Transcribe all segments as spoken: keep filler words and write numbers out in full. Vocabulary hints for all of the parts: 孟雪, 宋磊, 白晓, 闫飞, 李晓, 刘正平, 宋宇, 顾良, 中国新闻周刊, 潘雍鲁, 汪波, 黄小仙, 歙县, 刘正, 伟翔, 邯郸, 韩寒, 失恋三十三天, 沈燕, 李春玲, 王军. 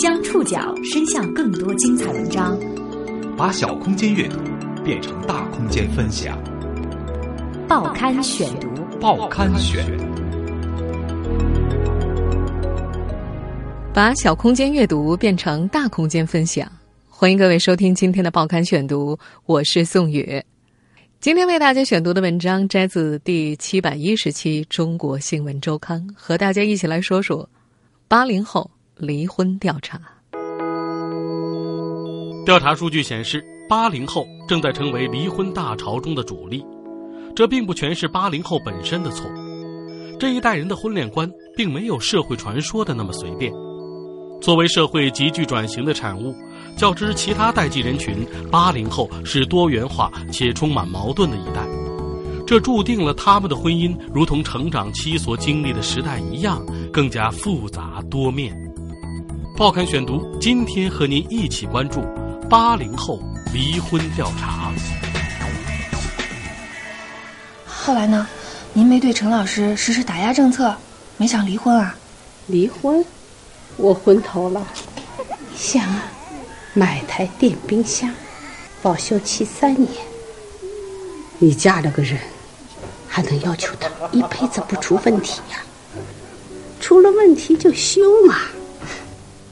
将触角伸向更多精彩文章，把小空间阅读变成大空间分享。报刊选读，报刊选，把小空间阅读变成大空间分享。欢迎各位收听今天的报刊选读，我是宋宇。今天为大家选读的文章摘自第七百一十期《中国新闻周刊》，和大家一起来说说八零后离婚调查。调查数据显示，八零后正在成为离婚大潮中的主力。这并不全是八零后本身的错，这一代人的婚恋观并没有社会传说的那么随便。作为社会急剧转型的产物，较之其他代际人群，八零后是多元化且充满矛盾的一代，这注定了他们的婚姻如同成长期所经历的时代一样，更加复杂多面。报刊选读，今天和您一起关注八零后离婚调查。后来呢，您没对陈老师实施打压政策，没想离婚啊？离婚？我昏头了。你想啊，买台电冰箱，保修期三年。你嫁了个人，还能要求他一辈子不出问题呀、啊？出了问题就修嘛。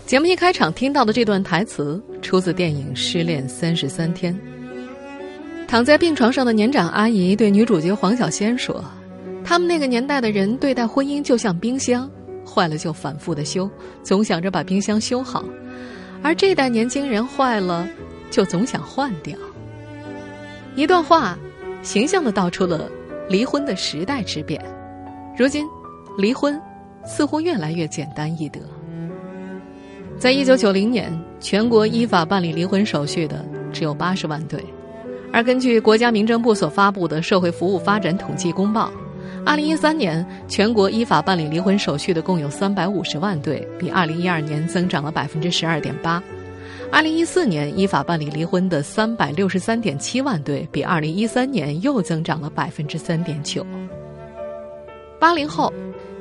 节目一开场听到的这段台词，出自电影《失恋三十三天》。躺在病床上的年长阿姨对女主角黄小仙说：“他们那个年代的人对待婚姻就像冰箱，坏了就反复的修，总想着把冰箱修好。”而这代年轻人坏了就总想换掉。一段话形象地道出了离婚的时代之变。如今离婚似乎越来越简单易得。在一九九零年，全国依法办理离婚手续的只有八十万对，而根据国家民政部所发布的社会服务发展统计公报，二零一三年全国依法办理离婚手续的共有三百五十万对，比二零一二年增长了 百分之十二点八。 二零一四年依法办理离婚的 三百六十三点七万对，比二零一三年又增长了 百分之三点九。 八零后，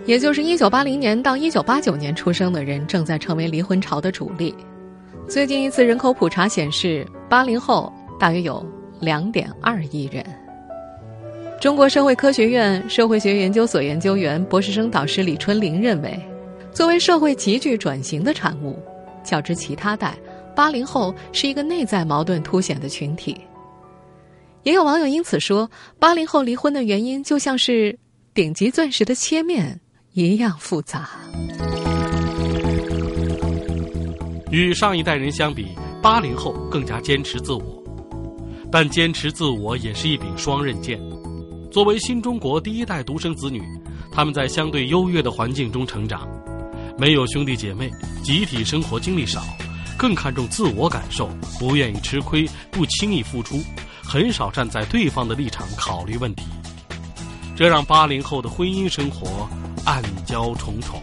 也就是一九八零年到一九八九年出生的人，正在成为离婚潮的主力。最近一次人口普查显示，八零后大约有 两点二亿人。中国社会科学院社会学研究所研究员、博士生导师李春玲认为，作为社会急剧转型的产物，较之其他代，八零后是一个内在矛盾凸显的群体。也有网友因此说，八零后离婚的原因就像是顶级钻石的切面一样复杂。与上一代人相比，八零后更加坚持自我，但坚持自我也是一柄双刃剑。作为新中国第一代独生子女，他们在相对优越的环境中成长，没有兄弟姐妹，集体生活经历少，更看重自我感受，不愿意吃亏，不轻易付出，很少站在对方的立场考虑问题。这让八零后的婚姻生活暗礁重重。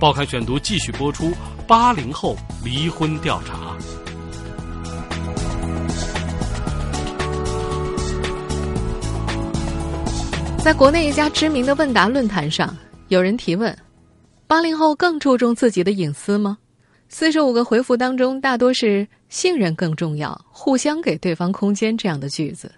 报刊选读继续播出八零后离婚调查。在国内一家知名的问答论坛上，有人提问：八零后更注重自己的隐私吗？四十五个回复当中，大多是信任更重要，互相给对方空间这样的句子。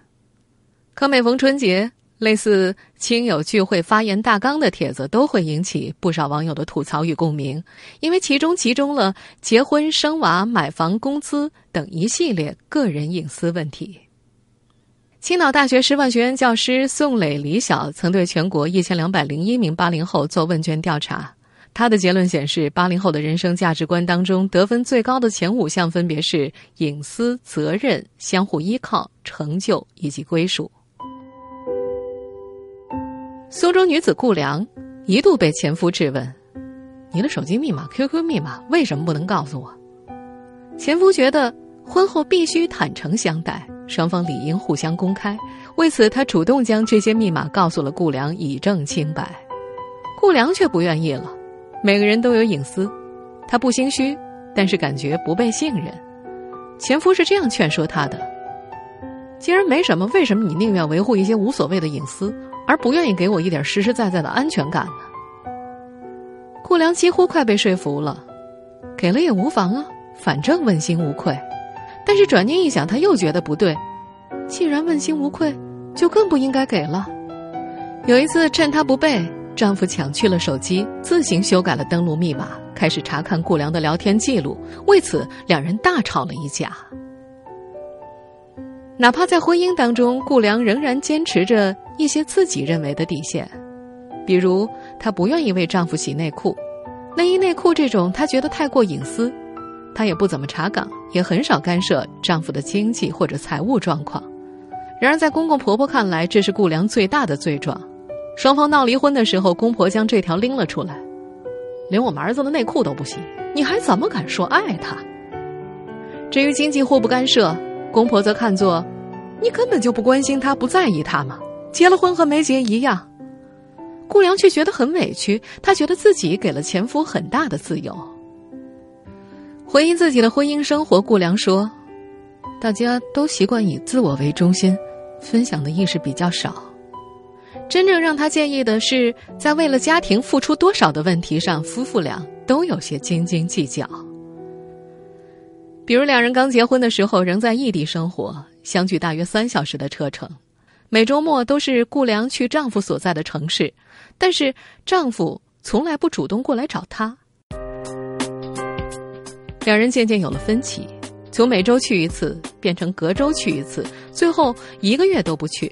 可每逢春节，类似亲友聚会发言大纲的帖子都会引起不少网友的吐槽与共鸣，因为其中集中了结婚、生娃、买房、工资等一系列个人隐私问题。青岛大学师范学院教师宋磊、李晓曾对全国一千两百零一名八零后做问卷调查，他的结论显示，八零后的人生价值观当中，得分最高的前五项分别是隐私、责任、相互依靠、成就以及归属。苏州女子顾良一度被前夫质问：“你的手机密码、Q Q 密码为什么不能告诉我？”前夫觉得婚后必须坦诚相待，双方理应互相公开，为此他主动将这些密码告诉了顾良，以证清白。顾良却不愿意了，每个人都有隐私，他不心虚，但是感觉不被信任。前夫是这样劝说他的：既然没什么，为什么你宁愿维护一些无所谓的隐私，而不愿意给我一点实实在在的安全感呢？顾良几乎快被说服了，给了也无妨啊，反正问心无愧。但是转念一想，他又觉得不对，既然问心无愧，就更不应该给了。有一次趁她不备，丈夫抢去了手机，自行修改了登录密码，开始查看顾良的聊天记录，为此两人大吵了一架。哪怕在婚姻当中，顾良仍然坚持着一些自己认为的底线，比如她不愿意为丈夫洗内裤，内衣内裤这种她觉得太过隐私，她也不怎么查岗，也很少干涉丈夫的经济或者财务状况。然而在公公婆婆看来，这是顾良最大的罪状。双方闹离婚的时候，公婆将这条拎了出来，连我们儿子的内裤都不洗，你还怎么敢说爱他？至于经济互不干涉，公婆则看作你根本就不关心他，不在意他嘛，结了婚和没结一样。顾良却觉得很委屈，她觉得自己给了前夫很大的自由。回忆自己的婚姻生活，顾良说，大家都习惯以自我为中心，分享的意识比较少。真正让他介意的是，在为了家庭付出多少的问题上，夫妇俩都有些斤斤计较。比如两人刚结婚的时候仍在异地生活，相距大约三小时的车程，每周末都是顾良去丈夫所在的城市，但是丈夫从来不主动过来找她。两人渐渐有了分歧，从每周去一次变成隔周去一次，最后一个月都不去。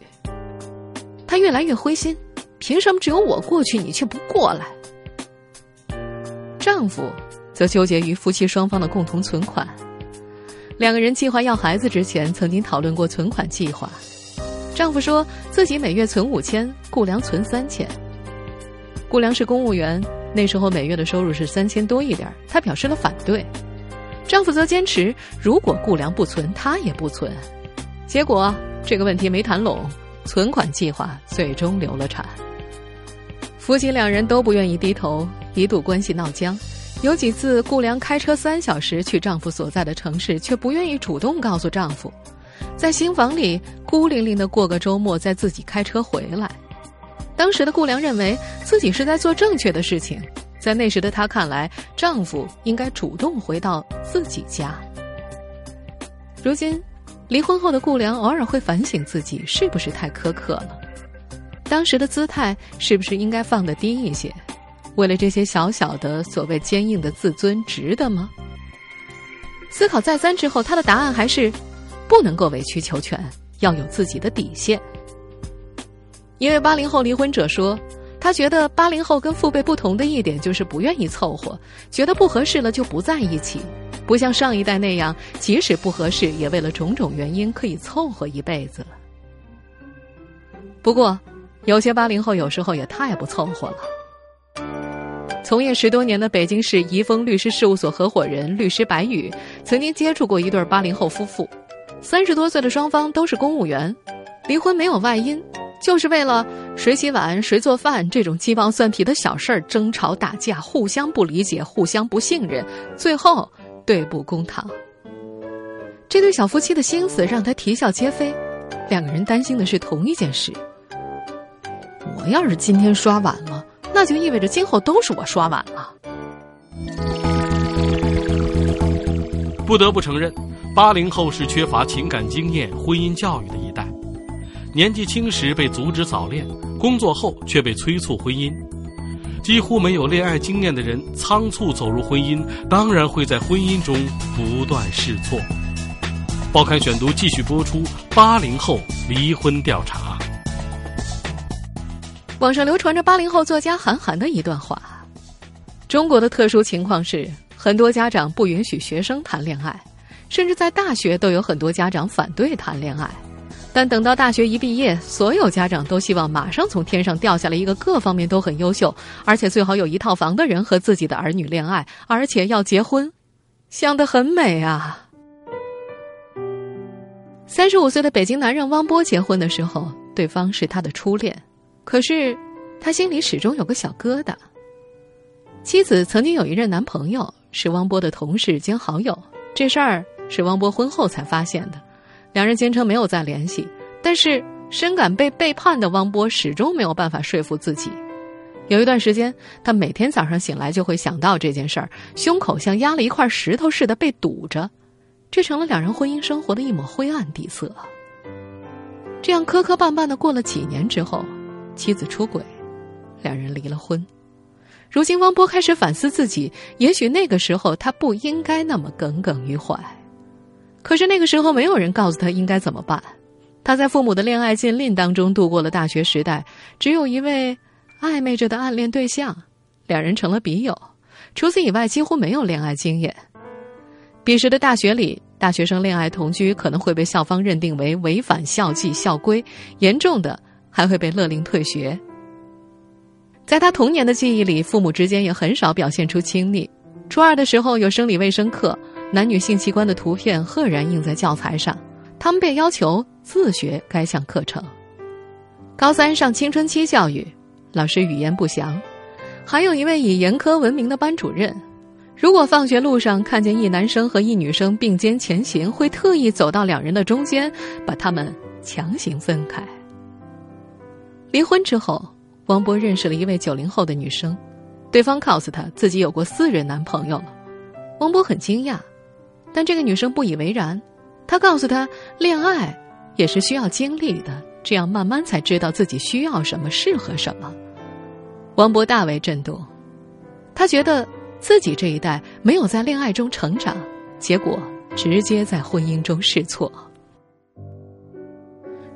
她越来越灰心，凭什么只有我过去，你却不过来？丈夫则纠结于夫妻双方的共同存款。两个人计划要孩子之前，曾经讨论过存款计划。丈夫说自己每月存五千，顾良存三千。顾良是公务员，那时候每月的收入是三千多一点，她表示了反对。丈夫则坚持，如果顾良不存，她也不存。结果这个问题没谈拢，存款计划最终流了产。夫妻两人都不愿意低头，一度关系闹僵。有几次顾良开车三小时去丈夫所在的城市，却不愿意主动告诉丈夫，在新房里孤零零地过个周末，再自己开车回来。当时的顾良认为自己是在做正确的事情，在那时的她看来，丈夫应该主动回到自己家。如今离婚后的顾良偶尔会反省自己是不是太苛刻了，当时的姿态是不是应该放得低一些，为了这些小小的所谓坚硬的自尊，值得吗？思考再三之后，他的答案还是不能够委曲求全，要有自己的底线。一位八零后离婚者说，他觉得八零后跟父辈不同的一点就是不愿意凑合，觉得不合适了就不在一起，不像上一代那样，即使不合适也为了种种原因可以凑合一辈子了。不过有些八零后有时候也太不凑合了。从业十多年的北京市怡丰律师事务所合伙人律师白宇曾经接触过一对八零后夫妇，三十多岁的双方都是公务员，离婚没有外因，就是为了谁洗碗谁做饭这种鸡毛蒜皮的小事儿争吵打架，互相不理解，互相不信任，最后对簿公堂。这对小夫妻的心思让他啼笑皆非，两个人担心的是同一件事，我要是今天刷碗了，那就意味着今后都是我刷碗了。不得不承认，八零后是缺乏情感经验、婚姻教育的一代。年纪轻时被阻止早恋，工作后却被催促婚姻。几乎没有恋爱经验的人仓促走入婚姻，当然会在婚姻中不断试错。报刊选读继续播出八零后离婚调查。网上流传着八零后作家韩寒的一段话：中国的特殊情况是，很多家长不允许学生谈恋爱，甚至在大学都有很多家长反对谈恋爱。但等到大学一毕业，所有家长都希望马上从天上掉下来一个各方面都很优秀，而且最好有一套房的人和自己的儿女恋爱，而且要结婚，想得很美啊。三十五岁的北京男人汪波结婚的时候，对方是他的初恋，可是他心里始终有个小疙瘩。妻子曾经有一任男朋友，是汪波的同事兼好友，这事儿是汪波婚后才发现的。两人坚称没有再联系，但是深感被背叛的汪波始终没有办法说服自己，有一段时间，他每天早上醒来就会想到这件事儿，胸口像压了一块石头似的被堵着，这成了两人婚姻生活的一抹灰暗底色。这样磕磕绊绊的过了几年之后，妻子出轨，两人离了婚。如今王波开始反思自己，也许那个时候他不应该那么耿耿于怀，可是那个时候没有人告诉他应该怎么办。他在父母的恋爱禁令当中度过了大学时代，只有一位暧昧着的暗恋对象，两人成了笔友，除此以外几乎没有恋爱经验。彼时的大学里，大学生恋爱同居可能会被校方认定为违反校纪校规，严重的还会被勒令退学。在他童年的记忆里，父母之间也很少表现出亲昵。初二的时候有生理卫生课，男女性器官的图片赫然印在教材上，他们被要求自学该项课程。高三上青春期教育，老师语言不详，还有一位以严苛闻名的班主任。如果放学路上看见一男生和一女生并肩前行，会特意走到两人的中间，把他们强行分开。离婚之后，王波认识了一位九零后的女生，对方告诉他自己有过私人男朋友了。王波很惊讶，但这个女生不以为然，她告诉他恋爱也是需要经历的，这样慢慢才知道自己需要什么，适合什么。王波大为震动，他觉得自己这一代没有在恋爱中成长，结果直接在婚姻中试错。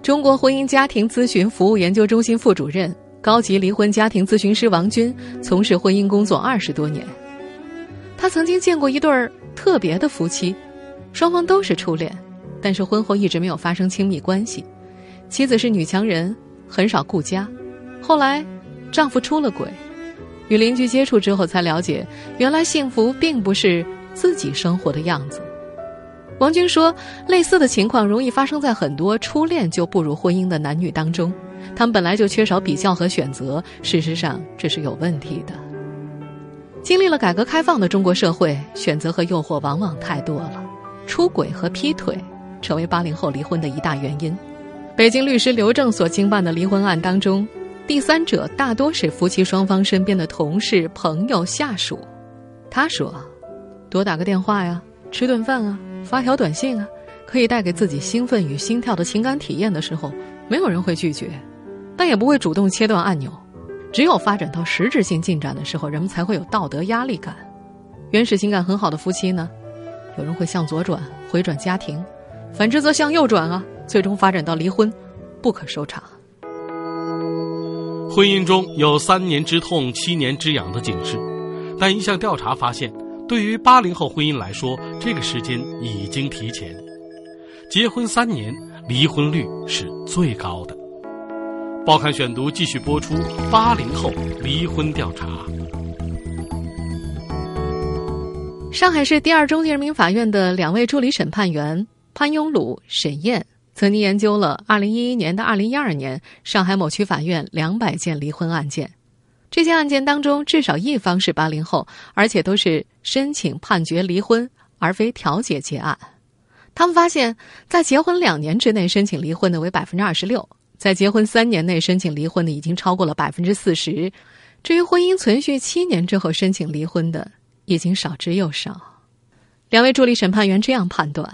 中国婚姻家庭咨询服务研究中心副主任、高级离婚家庭咨询师王军从事婚姻工作二十多年，他曾经见过一对儿特别的夫妻，双方都是初恋，但是婚后一直没有发生亲密关系。妻子是女强人，很少顾家，后来丈夫出了轨，与邻居接触之后才了解，原来幸福并不是自己生活的样子。王军说，类似的情况容易发生在很多初恋就步入婚姻的男女当中，他们本来就缺少比较和选择，事实上这是有问题的。经历了改革开放的中国社会，选择和诱惑往往太多了，出轨和劈腿成为八零后离婚的一大原因。北京律师刘正所经办的离婚案当中，第三者大多是夫妻双方身边的同事、朋友、下属。他说，多打个电话呀，吃顿饭啊，发条短信啊，可以带给自己兴奋与心跳的情感体验的时候，没有人会拒绝，但也不会主动切断按钮。只有发展到实质性进展的时候，人们才会有道德压力感。原始情感很好的夫妻呢，有人会向左转，回转家庭，反之则向右转啊，最终发展到离婚，不可收场。婚姻中有三年之痛、七年之痒的警示，但一项调查发现，对于八零后婚姻来说，这个时间已经提前。结婚三年，离婚率是最高的。报刊选读继续播出《八零后离婚调查》。上海市第二中级人民法院的两位助理审判员潘雍鲁、沈燕曾经研究了二零一一年到二零一二年上海某区法院两百件离婚案件，这些案件当中至少一方是八零后，而且都是申请判决离婚而非调解结案。他们发现，在结婚两年之内申请离婚的为 百分之二十六，在结婚三年内申请离婚的已经超过了 百分之四十， 至于婚姻存续七年之后申请离婚的已经少之又少。两位助理审判员这样判断，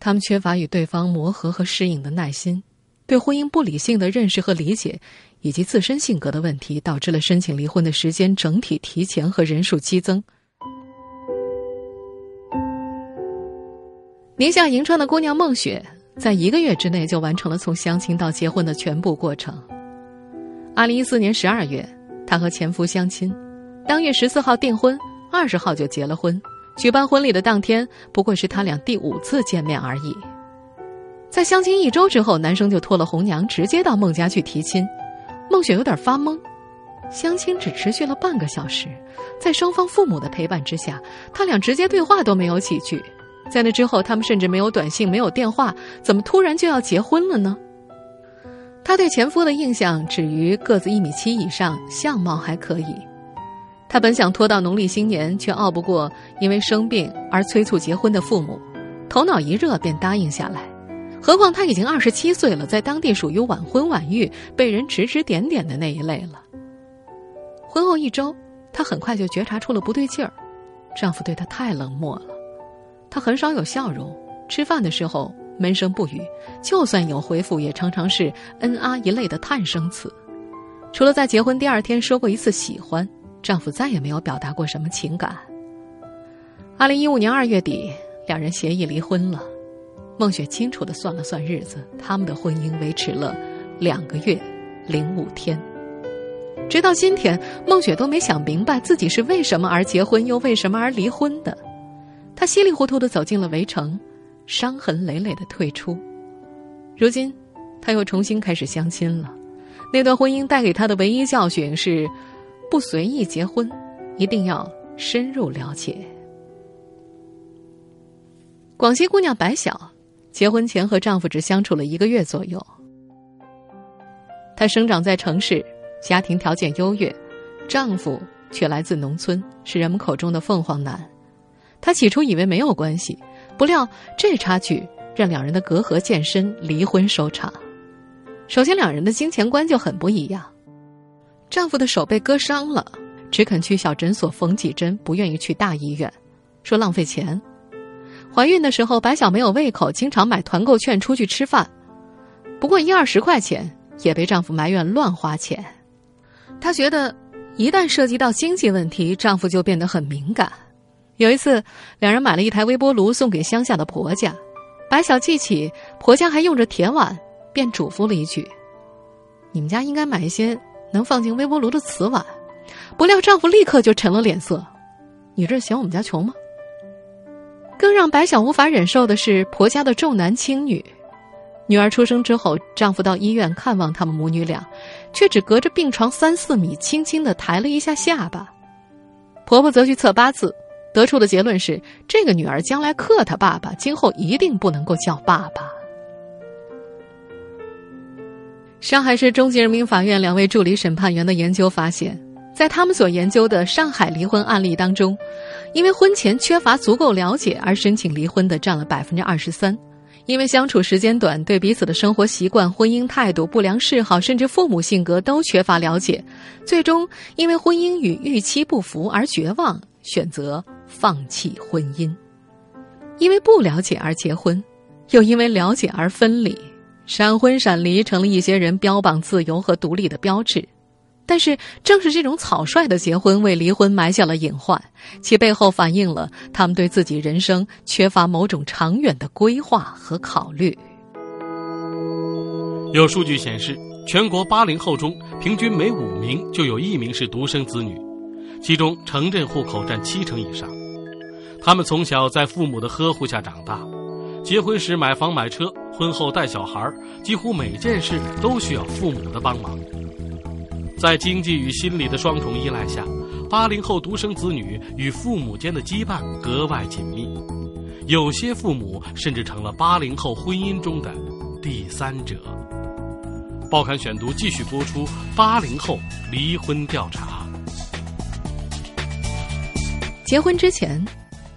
他们缺乏与对方磨合和适应的耐心，对婚姻不理性的认识和理解，以及自身性格的问题，导致了申请离婚的时间整体提前和人数激增。宁夏银川的姑娘孟雪，在一个月之内就完成了从相亲到结婚的全部过程。二零一四年十二月，她和前夫相亲，当月十四号订婚，二十号就结了婚。举办婚礼的当天，不过是他俩第五次见面而已。在相亲一周之后，男生就拖了红娘，直接到孟家去提亲。孟雪有点发懵，相亲只持续了半个小时，在双方父母的陪伴之下，他俩直接对话都没有几句。在那之后，他们甚至没有短信，没有电话，怎么突然就要结婚了呢？他对前夫的印象止于个子一米七以上，相貌还可以。他本想拖到农历新年，却拗不过因为生病而催促结婚的父母，头脑一热便答应下来。何况他已经二十七岁了，在当地属于晚婚晚育，被人指指点点的那一类了。婚后一周，她很快就觉察出了不对劲儿，丈夫对她太冷漠了。她很少有笑容，吃饭的时候闷声不语，就算有回复也常常是嗯啊一类的叹声词。除了在结婚第二天说过一次喜欢，丈夫再也没有表达过什么情感。二零一五年二月底，两人协议离婚了。孟雪清楚地算了算日子，他们的婚姻维持了两个月零五天。直到今天，孟雪都没想明白自己是为什么而结婚，又为什么而离婚的。她稀里糊涂地走进了围城，伤痕累累地退出。如今，她又重新开始相亲了。那段婚姻带给她的唯一教训是，不随意结婚，一定要深入了解。广西姑娘白晓结婚前和丈夫只相处了一个月左右。她生长在城市，家庭条件优越，丈夫却来自农村，是人们口中的凤凰男。她起初以为没有关系，不料这差距让两人的隔阂渐深，离婚收场。首先，两人的金钱观就很不一样。丈夫的手被割伤了，只肯去小诊所缝几针，不愿意去大医院，说浪费钱。怀孕的时候，白晓没有胃口，经常买团购券出去吃饭，不过一二十块钱也被丈夫埋怨乱花钱。她觉得一旦涉及到经济问题，丈夫就变得很敏感。有一次，两人买了一台微波炉送给乡下的婆家，白晓记起婆家还用着铁碗，便嘱咐了一句：“你们家应该买一些能放进微波炉的瓷碗。”不料丈夫立刻就沉了脸色：“你这嫌我们家穷吗？”更让白晓无法忍受的是婆家的重男轻女。女儿出生之后，丈夫到医院看望他们母女俩，却只隔着病床三四米轻轻地抬了一下下巴。婆婆则去测八字，得出的结论是这个女儿将来克她爸爸，今后一定不能够叫爸爸。上海市中级人民法院两位助理审判员的研究发现，在他们所研究的上海离婚案例当中，因为婚前缺乏足够了解而申请离婚的占了 百分之二十三， 因为相处时间短，对彼此的生活习惯、婚姻态度、不良嗜好，甚至父母性格都缺乏了解，最终因为婚姻与预期不符而绝望，选择放弃婚姻。因为不了解而结婚，又因为了解而分离，闪婚闪离成了一些人标榜自由和独立的标志。但是正是这种草率的结婚为离婚埋下了隐患，其背后反映了他们对自己人生缺乏某种长远的规划和考虑。有数据显示，全国八零后中平均每五名就有一名是独生子女，其中城镇户口占七成以上。他们从小在父母的呵护下长大，结婚时买房买车，婚后带小孩，几乎每件事都需要父母的帮忙。在经济与心理的双重依赖下，八零后独生子女与父母间的羁绊格外紧密，有些父母甚至成了八零后婚姻中的第三者。报刊选读继续播出八零后离婚调查。结婚之前，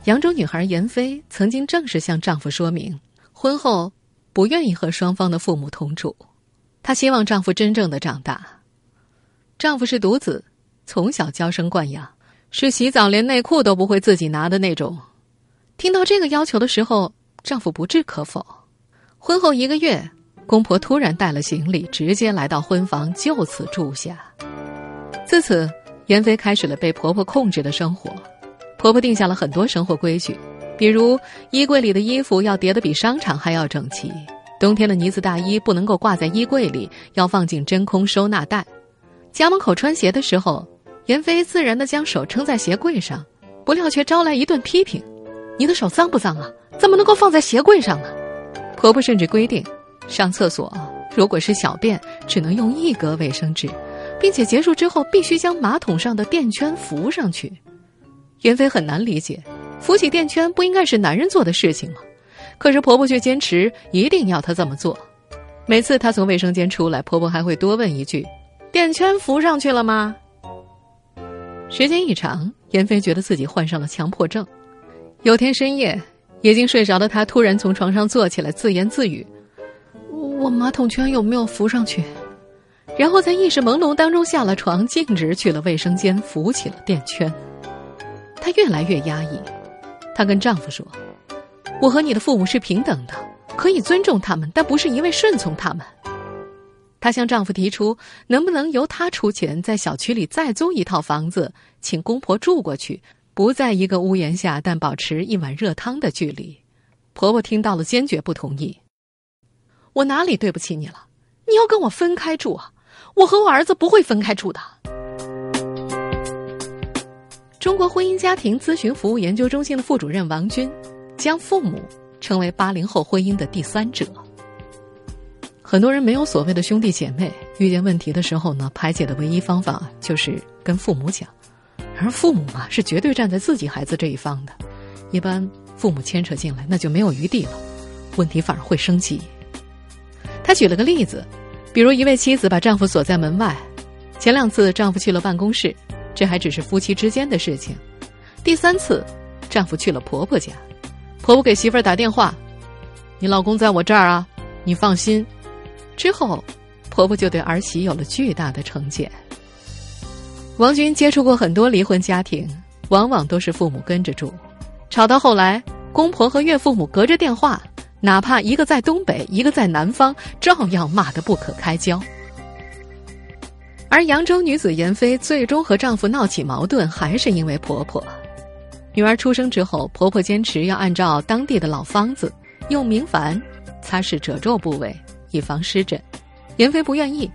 扬州女孩闫飞曾经正式向丈夫说明，婚后不愿意和双方的父母同住，她希望丈夫真正的长大。丈夫是独子，从小娇生惯养，是洗澡连内裤都不会自己拿的那种。听到这个要求的时候，丈夫不置可否。婚后一个月，公婆突然带了行李，直接来到婚房，就此住下。自此，闫飞开始了被婆婆控制的生活。婆婆定下了很多生活规矩，比如衣柜里的衣服要叠得比商场还要整齐，冬天的呢子大衣不能够挂在衣柜里，要放进真空收纳袋。家门口穿鞋的时候，闫飞自然地将手撑在鞋柜上，不料却招来一顿批评：“你的手脏不脏啊？怎么能够放在鞋柜上啊？”婆婆甚至规定，上厕所如果是小便，只能用一格卫生纸，并且结束之后必须将马桶上的垫圈扶上去。闫飞很难理解，扶起垫圈不应该是男人做的事情吗？可是婆婆却坚持一定要她这么做。每次她从卫生间出来，婆婆还会多问一句：“垫圈扶上去了吗？”时间一长，闫飞觉得自己患上了强迫症。有天深夜，已经睡着的她突然从床上坐起来，自言自语：“我马桶圈有没有扶上去？”然后在意识朦胧当中下了床，径直去了卫生间，扶起了垫圈。她越来越压抑，她跟丈夫说：“我和你的父母是平等的，可以尊重他们，但不是因为顺从他们。”她向丈夫提出，能不能由她出钱在小区里再租一套房子，请公婆住过去，不在一个屋檐下，但保持一碗热汤的距离。婆婆听到了，坚决不同意。“我哪里对不起你了？你要跟我分开住啊！我和我儿子不会分开住的。”中国婚姻家庭咨询服务研究中心的副主任王军，将父母成为八零后婚姻的第三者。很多人没有所谓的兄弟姐妹，遇见问题的时候呢，排解的唯一方法就是跟父母讲，而父母嘛是绝对站在自己孩子这一方的，一般父母牵扯进来那就没有余地了，问题反而会升级。他举了个例子，比如一位妻子把丈夫锁在门外，前两次丈夫去了办公室，这还只是夫妻之间的事情。第三次丈夫去了婆婆家，婆婆给媳妇儿打电话：“你老公在我这儿啊，你放心。”之后婆婆就对儿媳有了巨大的成见。王军接触过很多离婚家庭，往往都是父母跟着住，吵到后来公婆和岳父母隔着电话，哪怕一个在东北一个在南方，照样骂得不可开交。而扬州女子闫飞最终和丈夫闹起矛盾，还是因为婆婆。女儿出生之后，婆婆坚持要按照当地的老方子用明矾擦拭褶皱部位，以防湿疹。闫飞不愿意，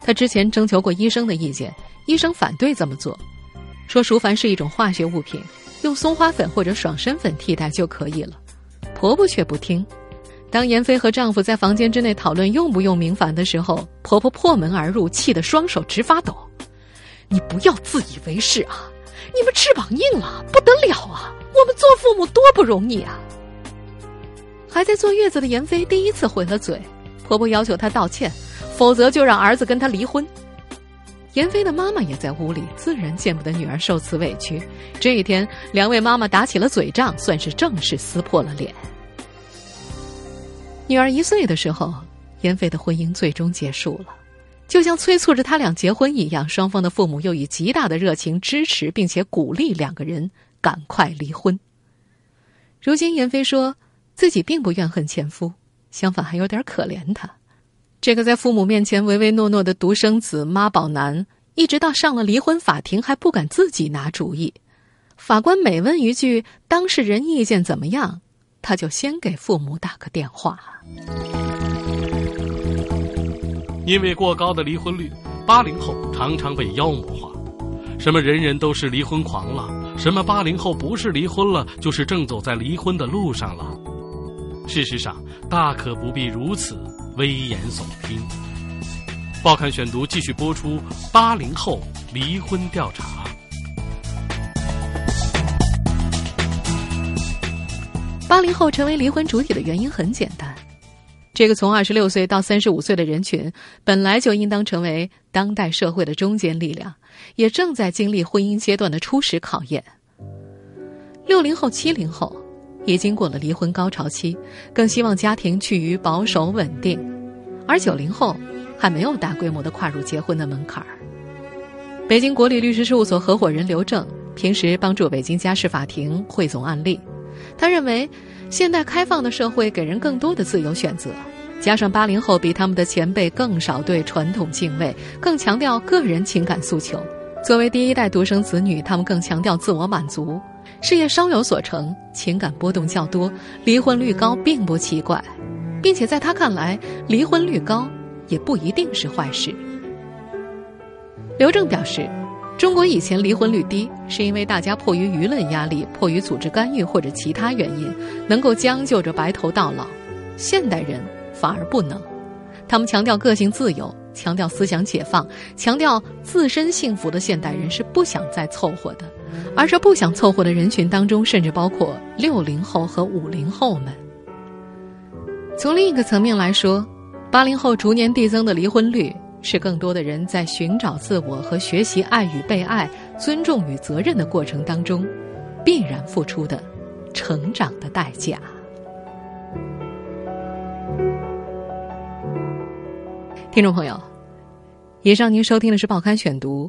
她之前征求过医生的意见，医生反对这么做，说熟矾是一种化学物品，用松花粉或者爽身粉替代就可以了。婆婆却不听。当闫飞和丈夫在房间之内讨论用不用明矾的时候，婆婆破门而入，气得双手直发抖：“你不要自以为是啊！你们翅膀硬了，不得了啊！我们做父母多不容易啊！”还在坐月子的闫飞第一次回了嘴，婆婆要求她道歉，否则就让儿子跟她离婚。闫飞的妈妈也在屋里，自然见不得女儿受此委屈。这一天，两位妈妈打起了嘴仗，算是正式撕破了脸。女儿一岁的时候，闫飞的婚姻最终结束了，就像催促着他俩结婚一样，双方的父母又以极大的热情支持并且鼓励两个人赶快离婚。如今闫飞说自己并不怨恨前夫，相反还有点可怜他这个在父母面前唯唯诺诺的独生子妈宝男，一直到上了离婚法庭还不敢自己拿主意。法官每问一句当事人意见怎么样，他就先给父母打个电话。因为过高的离婚率，八零后常常被妖魔化，什么人人都是离婚狂了，什么八零后不是离婚了，就是正走在离婚的路上了。事实上，大可不必如此危言耸听。报刊选读继续播出八零后离婚调查。八零后成为离婚主体的原因很简单，这个从二十六岁到三十五岁的人群，本来就应当成为当代社会的中坚力量，也正在经历婚姻阶段的初始考验。六零后、七零后已经过了离婚高潮期，更希望家庭趋于保守稳定，而九零后还没有大规模的跨入结婚的门槛。北京国立律师事务所合伙人刘正平时帮助北京家事法庭汇总案例。他认为现代开放的社会给人更多的自由选择，加上八零后比他们的前辈更少对传统敬畏，更强调个人情感诉求，作为第一代独生子女，他们更强调自我满足，事业稍有所成，情感波动较多，离婚率高并不奇怪，并且在他看来，离婚率高也不一定是坏事。刘正表示，中国以前离婚率低，是因为大家迫于舆论压力，迫于组织干预或者其他原因，能够将就着白头到老。现代人反而不能，他们强调个性自由，强调思想解放，强调自身幸福的现代人是不想再凑合的，而这不想凑合的人群当中，甚至包括六零后和五零后们。从另一个层面来说，八零后逐年递增的离婚率，是更多的人在寻找自我和学习爱与被爱、尊重与责任的过程当中必然付出的成长的代价。听众朋友，以上您收听的是《报刊选读》，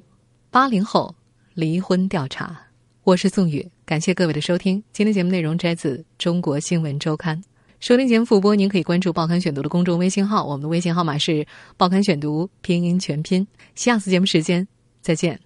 八零后离婚调查，我是宋宇，感谢各位的收听。今天节目内容摘自《中国新闻周刊》。收听节目复播，您可以关注《报刊选读》的公众微信号，我们的微信号码是《报刊选读》拼音全拼。下次节目时间，再见。